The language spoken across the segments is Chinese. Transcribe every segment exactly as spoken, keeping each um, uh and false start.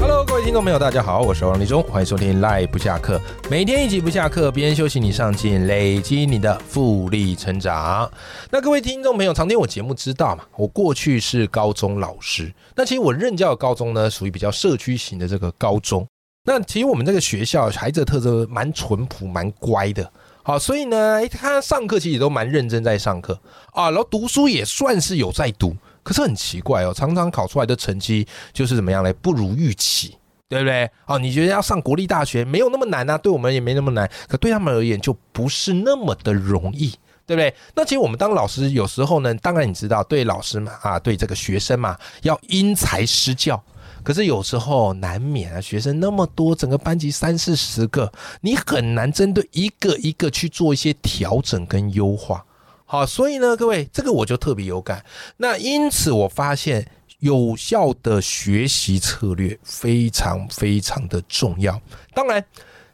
Hello， 各位听众朋友，大家好，我是欧阳立中，欢迎收听 Life 不下课，每天一集不下课，别人休息你上进，累积你的复利成长。那各位听众朋友，常听我节目知道嘛，我过去是高中老师，那其实我任教的高中呢，属于比较社区型的这个高中。那其实我们这个学校孩子的特色蛮淳朴蛮乖的，好，所以呢他上课其实都蛮认真在上课啊，然后读书也算是有在读，可是很奇怪哦，常常考出来的成绩就是怎么样呢？不如预期，对不对？哦，你觉得要上国立大学没有那么难啊，对我们也没那么难，可对他们而言就不是那么的容易，对不对？那其实我们当老师有时候呢，当然你知道对老师嘛啊，对这个学生嘛，要因材施教，可是有时候难免啊，学生那么多，整个班级三四十个，你很难针对一个一个去做一些调整跟优化。好，所以呢，各位，这个我就特别有感。那因此我发现有效的学习策略非常非常的重要。当然，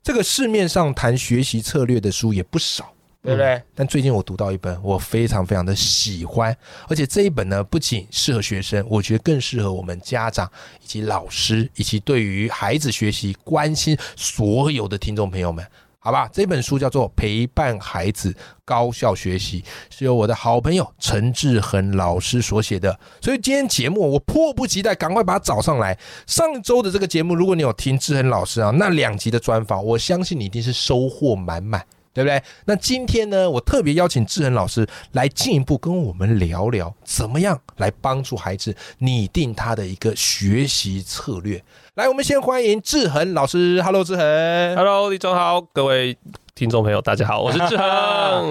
这个市面上谈学习策略的书也不少，对不对？嗯，但最近我读到一本我非常非常的喜欢，而且这一本呢不仅适合学生，我觉得更适合我们家长以及老师以及对于孩子学习关心所有的听众朋友们，好吧？这本书叫做《陪伴孩子高效学习》，是由我的好朋友陈志恒老师所写的。所以今天节目我迫不及待赶快把它找上来。上周的这个节目如果你有听志恒老师啊那两集的专访，我相信你一定是收获满满，对不对？那今天呢，我特别邀请志恒老师来进一步跟我们聊聊，怎么样来帮助孩子拟定他的一个学习策略。来，我们先欢迎志恒老师。Hello， 志恒。Hello， 立中好，各位听众朋友，大家好，我是志恒。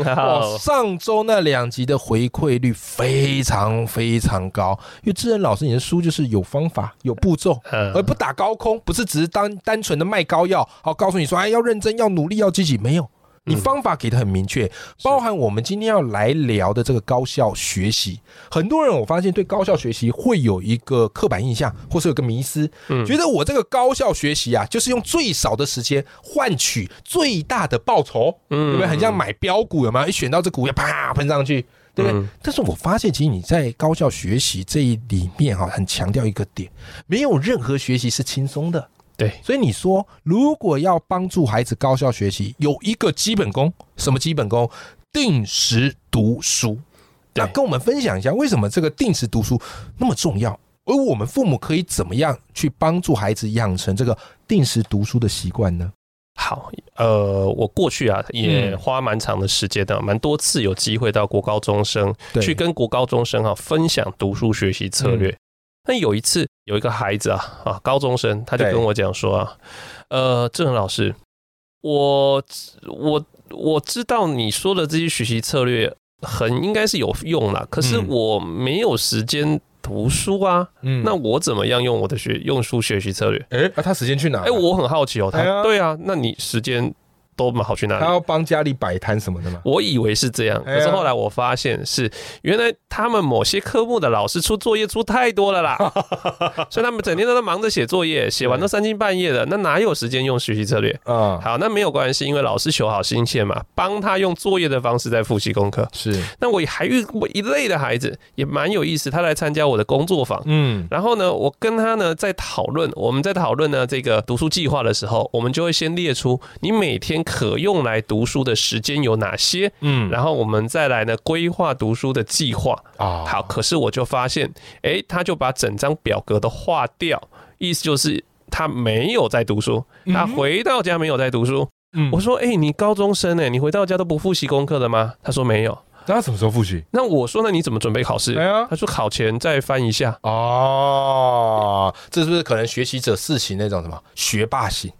我上周那两集的回馈率非常非常高，因为志恒老师你的书就是有方法、有步骤，嗯，而不打高空，不是只是单单纯的卖膏药，好告诉你说，哎，要认真、要努力、要积极，没有。你方法给的很明确，包含我们今天要来聊的这个高效学习，很多人我发现对高效学习会有一个刻板印象，或是有个迷思，嗯，觉得我这个高效学习啊，就是用最少的时间换取最大的报酬，嗯，对不对？很像买标股，有没有？一选到这股票啪喷上去，对不对？嗯，但是我发现其实你在高效学习这一里面啊，很强调一个点，没有任何学习是轻松的。对，所以你说如果要帮助孩子高效学习，有一个基本功，什么基本功？定时读书。那跟我们分享一下，为什么这个定时读书那么重要，而我们父母可以怎么样去帮助孩子养成这个定时读书的习惯呢？好，呃，我过去啊也花蛮长的时间的，蛮多次有机会到国高中生去跟国高中生啊分享读书学习策略。嗯，那有一次有一个孩子啊啊高中生，他就跟我讲说啊，呃，志恒老师，我我我知道你说的这些学习策略很应该是有用啦，可是我没有时间读书啊，嗯，那我怎么样用我的学用书学习策略？哎，欸，啊，他时间去哪？哎，欸，我很好奇哦，他，哎，对啊，那你时间都蛮好去哪里？他要帮家里摆摊什么的吗？我以为是这样，可是后来我发现是，原来他们某些科目的老师出作业出太多了啦，所以他们整天都在忙着写作业，写完都三更半夜的，那哪有时间用学习策略？嗯，好，那没有关系，因为老师求好心切嘛，帮他用作业的方式在复习功课。是，那我还遇过一类的孩子也蛮有意思，他来参加我的工作坊，嗯，然后呢，我跟他呢在讨论，我们在讨论呢这个读书计划的时候，我们就会先列出你每天可用来读书的时间有哪些，嗯，然后我们再来呢规划读书的计划，哦，好，可是我就发现，哎，他就把整张表格都划掉，意思就是他没有在读书，他回到家没有在读书。嗯，我说，哎，你高中生哎，你回到家都不复习功课的吗？他说没有。那他什么时候复习？那我说，那你怎么准备考试？哎呀，他说考前再翻一下。哦，这是不是可能学习者四型那种什么学霸型？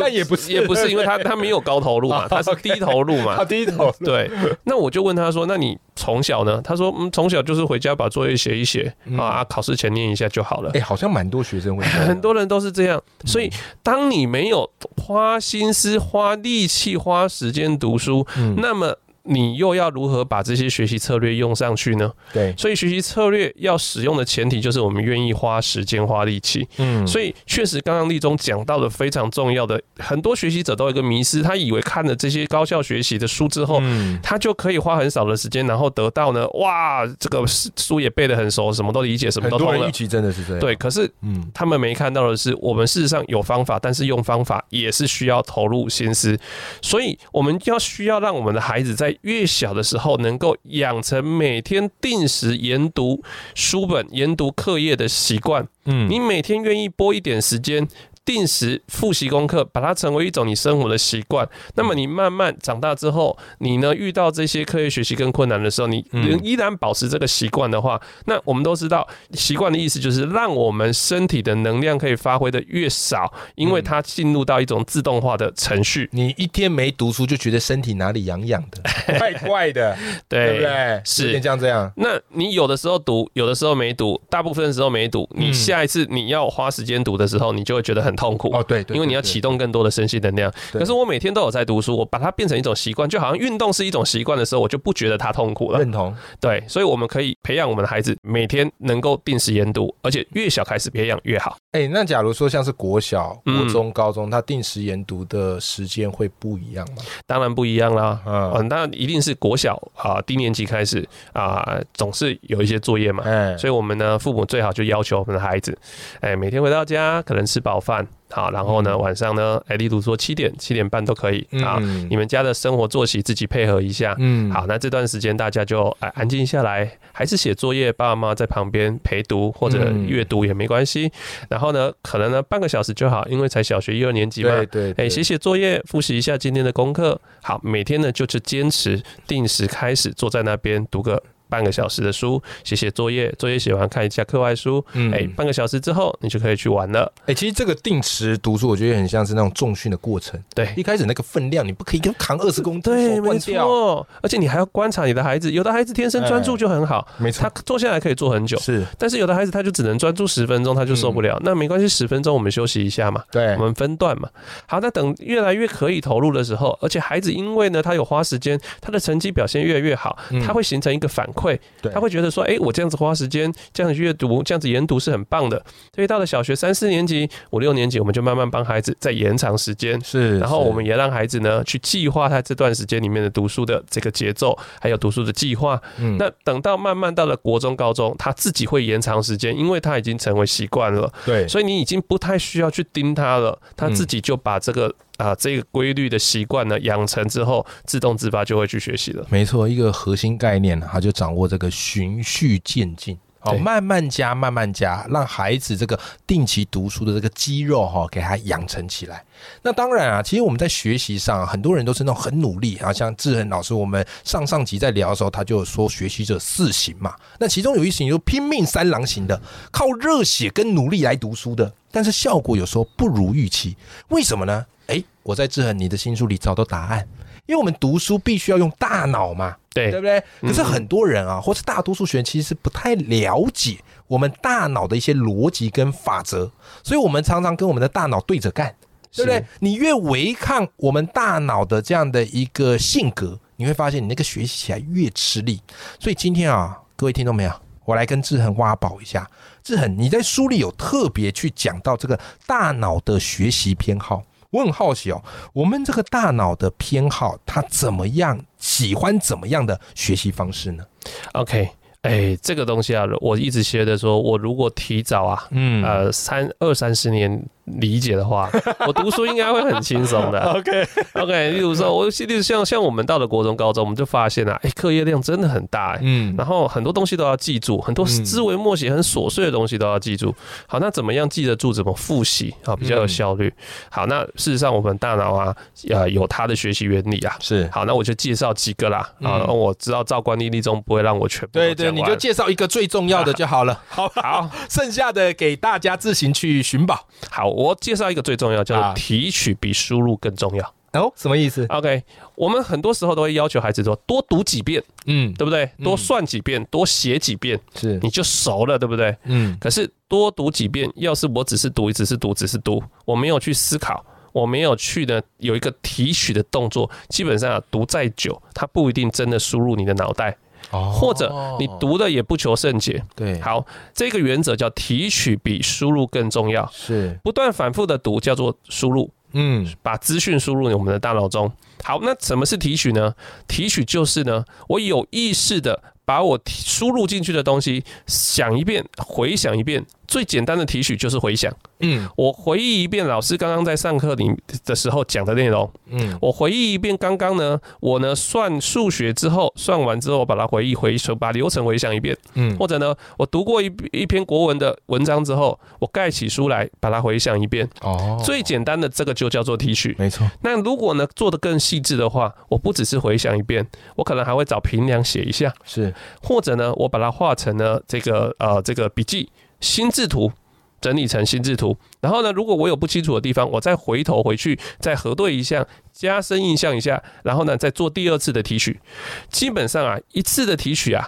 但也不是，也不是，因为他他没有高投入嘛，他是低投入嘛，低投入。对，那我就问他说，那你从小呢？他说，嗯，从小就是回家把作业写一写，嗯，啊，考试前念一下就好了。哎，欸，好像蛮多学生会，很多人都是这样。所以，当你没有花心思、花力气、花时间读书，嗯，那么你又要如何把这些学习策略用上去呢？对，所以学习策略要使用的前提就是我们愿意花时间花力气。嗯，所以确实刚刚立中讲到的非常重要的，很多学习者都有一个迷思，他以为看了这些高效学习的书之后，嗯、他就可以花很少的时间，然后得到呢，哇，这个书也背得很熟，什么都理解，什么都通了。很多人预期真的是这样。对，可是他们没看到的是，我们事实上有方法，但是用方法也是需要投入心思，所以我们要需要让我们的孩子在越小的时候能够养成每天定时研读书本、研读课业的习惯。嗯，你每天愿意拨一点时间定时复习功课，把它成为一种你生活的习惯。那么你慢慢长大之后，你呢遇到这些课业学习更困难的时候，你依然保持这个习惯的话，那我们都知道，习惯的意思就是让我们身体的能量可以发挥的越少，因为它进入到一种自动化的程序。嗯、你一天没读书，就觉得身体哪里痒痒的，怪怪的，对，对不对？是有点像这样。那你有的时候读，有的时候没读，大部分的时候没读，你下一次你要花时间读的时候，你就会觉得很。很痛苦、哦、对对对对，因为你要启动更多的身心能量。可是我每天都有在读书，我把它变成一种习惯，就好像运动是一种习惯的时候，我就不觉得它痛苦了。认同，对，所以我们可以培养我们的孩子每天能够定时研读，而且越小开始培养越好。哎、欸，那假如说像是国小、国中、高中，他定时研读的时间会不一样吗？当然不一样啦，嗯，那、嗯、一定是国小啊、呃、低年级开始啊、呃，总是有一些作业嘛，欸、所以我们呢父母最好就要求我们的孩子，哎、欸，每天回到家可能吃饱饭。好，然后呢，晚上呢，哎，例如说七点、七点半都可以啊、嗯。你们家的生活作息自己配合一下。嗯，好，那这段时间大家就、哎、安静下来，还是写作业，爸爸妈妈在旁边陪读或者阅读也没关系。嗯、然后呢，可能呢半个小时就好，因为才小学一二年级嘛。对对对。哎，写写作业，复习一下今天的功课。好，每天呢就是坚持定时开始坐在那边读个。半个小时的书，写写作业，作业写完看一下课外书，嗯欸、半个小时之后你就可以去玩了。欸、其实这个定时读书，我觉得很像是那种重训的过程。对，一开始那个分量你不可以扛二十公斤，对，没错。而且你还要观察你的孩子，有的孩子天生专注就很好，欸、没错，他坐下来可以坐很久。是，但是有的孩子他就只能专注十分钟，他就受不了。嗯、那没关系，十分钟我们休息一下嘛，对，我们分段嘛。好，那等越来越可以投入的时候，而且孩子因为呢他有花时间，他的成绩表现越来越好，嗯、他会形成一个反馈。他会觉得说，哎、欸，我这样子花时间，这样子阅读，这样子研读是很棒的。所以到了小学三四年级、五六年级，我们就慢慢帮孩子再延长时间，是。然后我们也让孩子呢去计划他这段时间里面的读书的这个节奏，还有读书的计划。嗯、那等到慢慢到了国中、高中，他自己会延长时间，因为他已经成为习惯了。对，所以你已经不太需要去盯他了，他自己就把这个。嗯啊，这个规律的习惯呢，养成之后，自动自发就会去学习了。没错，一个核心概念，它就掌握这个循序渐进。好，慢慢加，慢慢加，让孩子这个定期读书的这个肌肉哈、哦，给他养成起来。那当然啊，其实我们在学习上，很多人都是那种很努力啊，像志恒老师，我们上上集在聊的时候，他就有说学习者四型嘛，那其中有一型就是拼命三郎型的，靠热血跟努力来读书的，但是效果有时候不如预期，为什么呢？哎，我在志恒你的新书里找到答案，因为我们读书必须要用大脑嘛。对，对不对？可是很多人啊，嗯、或是大多数学员其实是不太了解我们大脑的一些逻辑跟法则，所以我们常常跟我们的大脑对着干，对不对？你越违抗我们大脑的这样的一个性格，你会发现你那个学习起来越吃力。所以今天啊，各位听众朋友，我来跟志恒挖宝一下。志恒，你在书里有特别去讲到这个大脑的学习偏好。我很好奇哦，我们这个大脑的偏好，它怎么样喜欢怎么样的学习方式呢 ？OK， 哎、欸，这个东西啊，我一直觉得说，我如果提早啊，嗯，呃，三二三十年。理解的话，我读书应该会很轻松的。OK OK， 例如说，我例如像像我们到了国中、高中，我们就发现啊，哎、欸，课业量真的很大、欸，嗯，然后很多东西都要记住，很多思维默写、很琐碎的东西都要记住。好，那怎么样记得住？怎么复习啊，比较有效率？嗯、好，那事实上我们大脑啊，呃，有它的学习原理啊。是。好，那我就介绍几个啦。啊、嗯，我知道照惯例立中不会让我全部都讲完。对对，你就介绍一个最重要的就好了。好，好，剩下的给大家自行去寻宝。好。我介绍一个最重要，叫做提取比输入更重要。哦，什么意思 ？OK， 我们很多时候都会要求孩子说多读几遍，嗯，对不对？多算几遍，嗯、多写几遍，是你就熟了，对不对？嗯。可是多读几遍，要是我只是读，只是读，只是读，我没有去思考，我没有去的有一个提取的动作，基本上、啊、读再久，它不一定真的输入你的脑袋。或者你读的也不求甚解，对，好，这个原则叫提取比输入更重要，是不断反复的读叫做输入，嗯，把资讯输入我们的大脑中。好，那什么是提取呢？提取就是呢，我有意识的把我输入进去的东西想一遍，回想一遍。最简单的提取就是回想，嗯，我回忆一遍老师刚刚在上课里的时候讲的内容，嗯，我回忆一遍刚刚呢，我呢算数学之后，算完之后我把它回忆回，把流程回想一遍，嗯，或者呢，我读过 一, 一篇国文的文章之后，我盖起书来把它回想一遍，哦，最简单的这个就叫做提取，没错。那如果呢做得更细致的话，我不只是回想一遍，我可能还会找评量写一下，是，或者呢，我把它画成呢这个呃这个笔记。心智图整理成心智图，然后呢，如果我有不清楚的地方，我再回头回去再核对一下，加深印象一下，然后呢，再做第二次的提取。基本上啊，一次的提取啊，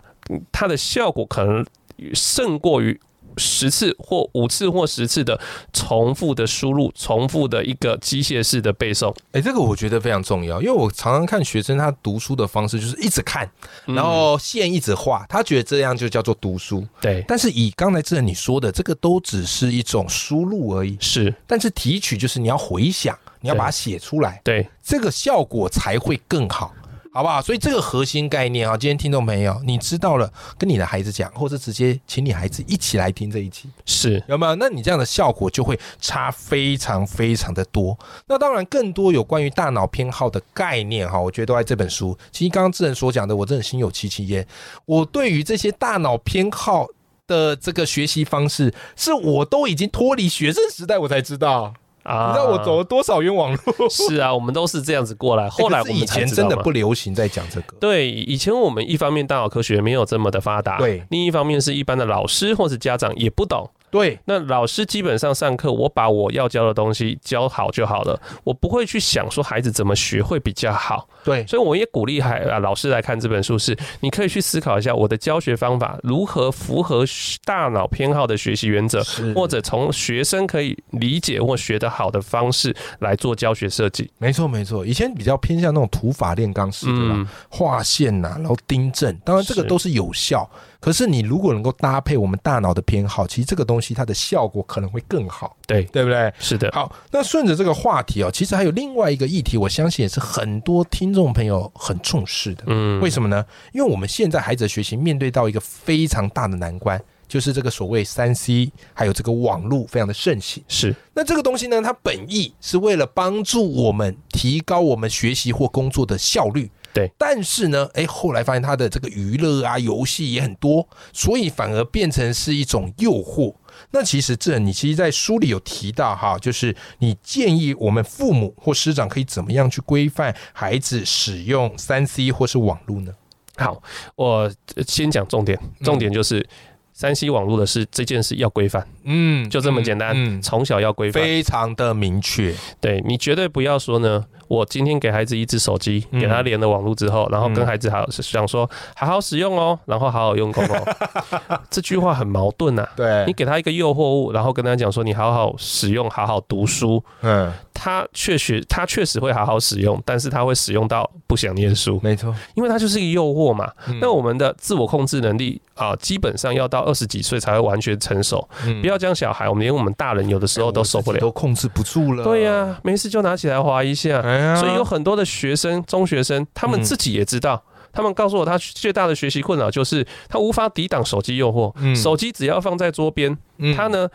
它的效果可能胜过于十次或五次或十次的重复的输入，重复的一个机械式的背诵。哎、欸，这个我觉得非常重要，因为我常常看学生他读书的方式就是一直看，然后线一直画，他觉得这样就叫做读书。对、嗯，但是以刚才之前你说的，这个都只是一种输入而已。是，但是提取就是你要回想，你要把它写出来，对，这个效果才会更好。好不好？所以这个核心概念啊，今天听众朋友你知道了，跟你的孩子讲，或者直接请你孩子一起来听这一集，是有没有？那你这样的效果就会差非常非常的多。那当然，更多有关于大脑偏好的概念哈，我觉得都在这本书。其实刚刚志仁所讲的，我真的心有戚戚焉。我对于这些大脑偏好的这个学习方式，是我都已经脱离学生时代，我才知道。啊、你知道我走了多少冤枉路？是啊，我们都是这样子过来。后来我们、欸、以前真的不流行在讲这个。对，以前我们一方面大脑科学没有这么的发达，对；另一方面是一般的老师或是家长也不懂。对，那老师基本上上课，我把我要教的东西教好就好了，我不会去想说孩子怎么学会比较好。对，所以我也鼓励孩、啊、老师来看这本书是，你可以去思考一下我的教学方法如何符合大脑偏好的学习原则，或者从学生可以理解或学得好的方式来做教学设计。没错没错，以前比较偏向那种土法炼钢式的啦，画线啊，然后订正，当然这个都是有效。可是你如果能够搭配我们大脑的偏好，其实这个东西它的效果可能会更好，对，对不对？是的。好，那顺着这个话题哦，其实还有另外一个议题，我相信也是很多听众朋友很重视的。嗯，为什么呢？因为我们现在孩子的学习面对到一个非常大的难关，就是这个所谓三 C， 还有这个网络非常的盛行。是。那这个东西呢，它本意是为了帮助我们提高我们学习或工作的效率。对，但是呢，哎，后来发现他的这个娱乐啊、游戏也很多，所以反而变成是一种诱惑。那其实这你其实在书里有提到哈，就是你建议我们父母或师长可以怎么样去规范孩子使用 三 C 或是网络呢？好，我先讲重点，重点就是。嗯，三 C 网络的事这件事要规范，嗯，就这么简单，从、嗯嗯、小要规范，非常的明确。对，你绝对不要说呢，我今天给孩子一只手机、嗯，给他连了网络之后，然后跟孩子好想说、嗯、好好使用哦，然后好好用功哦，这句话很矛盾啊。对，你给他一个诱惑物，然后跟他讲说你好好使用，好好读书，嗯，他确实他确实会好好使用，但是他会使用到不想念书，没错，因为他就是一个诱惑嘛、嗯。那我们的自我控制能力啊、呃，基本上要到。二十几岁才会完全成熟，嗯、不要讲小孩，我们连我们大人有的时候都受不了，欸、都控制不住了。对呀、啊，没事就拿起来滑一下、哎。所以有很多的学生、中学生，他们自己也知道，嗯、他们告诉我，他最大的学习困扰就是他无法抵挡手机诱惑。嗯、手机只要放在桌边、嗯，他呢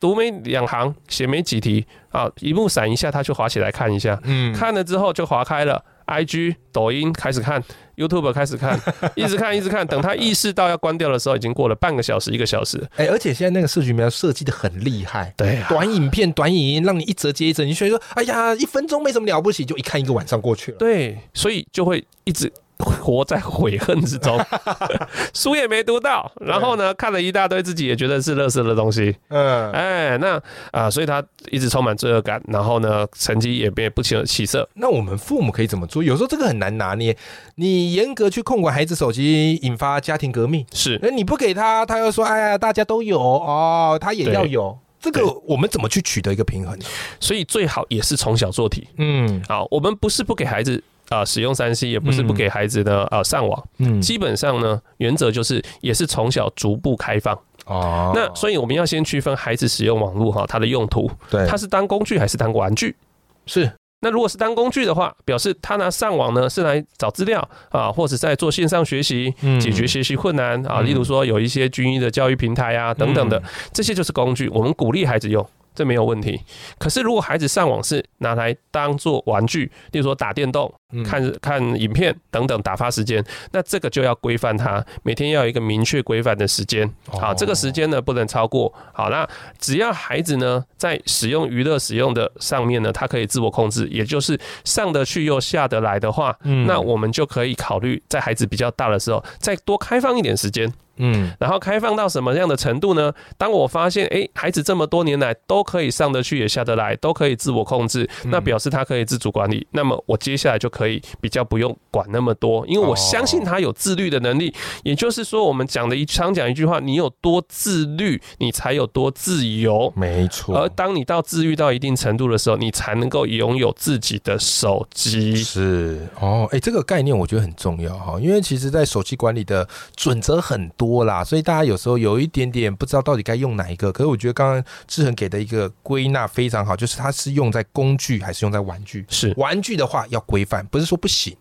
读没两行，写没几题啊，屏幕闪一下，他就滑起来看一下。嗯、看了之后就滑开了 ，I G、抖音开始看。YouTube 开始看，一直看，一直看，等他意识到要关掉的时候，已经过了半个小时、一个小时。哎、欸，而且现在那个社群媒体设计的很厉害，对、啊，短影片、短影音，让你一折接一折，你觉得说，哎呀，一分钟没什么了不起，就一看一个晚上过去了。对，所以就会一直活在悔恨之中，书也没读到，然后呢，看了一大堆自己也觉得是垃圾的东西。嗯，哎，那啊、呃，所以他一直充满罪恶感，然后呢，成绩也不起色。那我们父母可以怎么做？有时候这个很难拿捏，你。严格去控管孩子手机，引发家庭革命。是，你不给他，他又说：“哎呀，大家都有哦，他也要有。”这个我们怎么去取得一个平衡、啊？所以最好也是从小做题。嗯，好，我们不是不给孩子啊、呃、使用三 C， 也不是不给孩子呢啊、嗯呃、上网。嗯，基本上呢，原则就是也是从小逐步开放。哦，那所以我们要先区分孩子使用网络哈，它的用途，对，它是当工具还是当玩具？是。那如果是当工具的话，表示他拿上网呢是来找资料啊，或者在做线上学习，解决学习困难、嗯、啊，例如说有一些均一的教育平台啊等等的，这些就是工具，我们鼓励孩子用，这没有问题。可是如果孩子上网是拿来当做玩具，例如说打电动、看看影片等等打发时间，那这个就要规范他，每天要有一个明确规范的时间，好，这个时间呢不能超过。好，那只要孩子呢在使用娱乐使用的上面呢，他可以自我控制，也就是上得去又下得来的话，那我们就可以考虑在孩子比较大的时候，再多开放一点时间。嗯，然后开放到什么样的程度呢？当我发现，哎，孩子这么多年来都可以上得去也下得来，都可以自我控制，那表示他可以自主管理。那么我接下来就可以。可以比较不用管那么多，因为我相信他有自律的能力。也就是说，我们讲的一常讲一句话：你有多自律，你才有多自由。没错。而当你到自律到一定程度的时候，你才能够拥有自己的手机。是哦，哎、欸，这个概念我觉得很重要哈，因为其实在手机管理的准则很多啦，所以大家有时候有一点点不知道到底该用哪一个。可是我觉得刚刚志恒给的一个归纳非常好，就是它是用在工具还是用在玩具？是玩具的话要规范。不是说不行，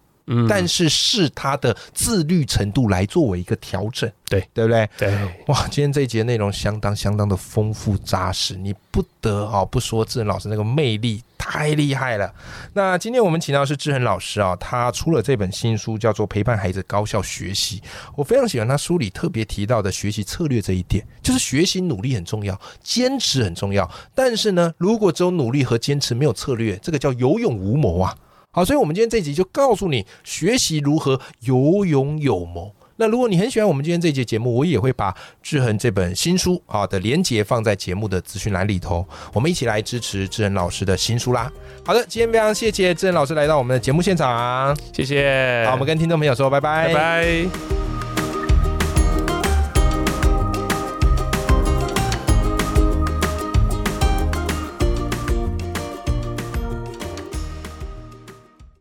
但是是他的自律程度来作为一个调整，对、嗯、对不对？对，哇，今天这一节内容相当相当的丰富扎实，你不得、哦、不说志恒老师那个魅力太厉害了。那今天我们请到的是志恒老师啊，他出了这本新书叫做《陪伴孩子高效学习》，我非常喜欢他书里特别提到的学习策略这一点，就是学习努力很重要，坚持很重要，但是呢，如果只有努力和坚持没有策略，这个叫有勇无谋啊。好，所以我们今天这一集就告诉你学习如何有勇有谋。那如果你很喜欢我们今天这一集节目，我也会把志恒这本新书的连结放在节目的资讯栏里头，我们一起来支持志恒老师的新书啦。好的，今天非常谢谢志恒老师来到我们的节目现场，谢谢。好，我们跟听众朋友说拜拜，拜拜。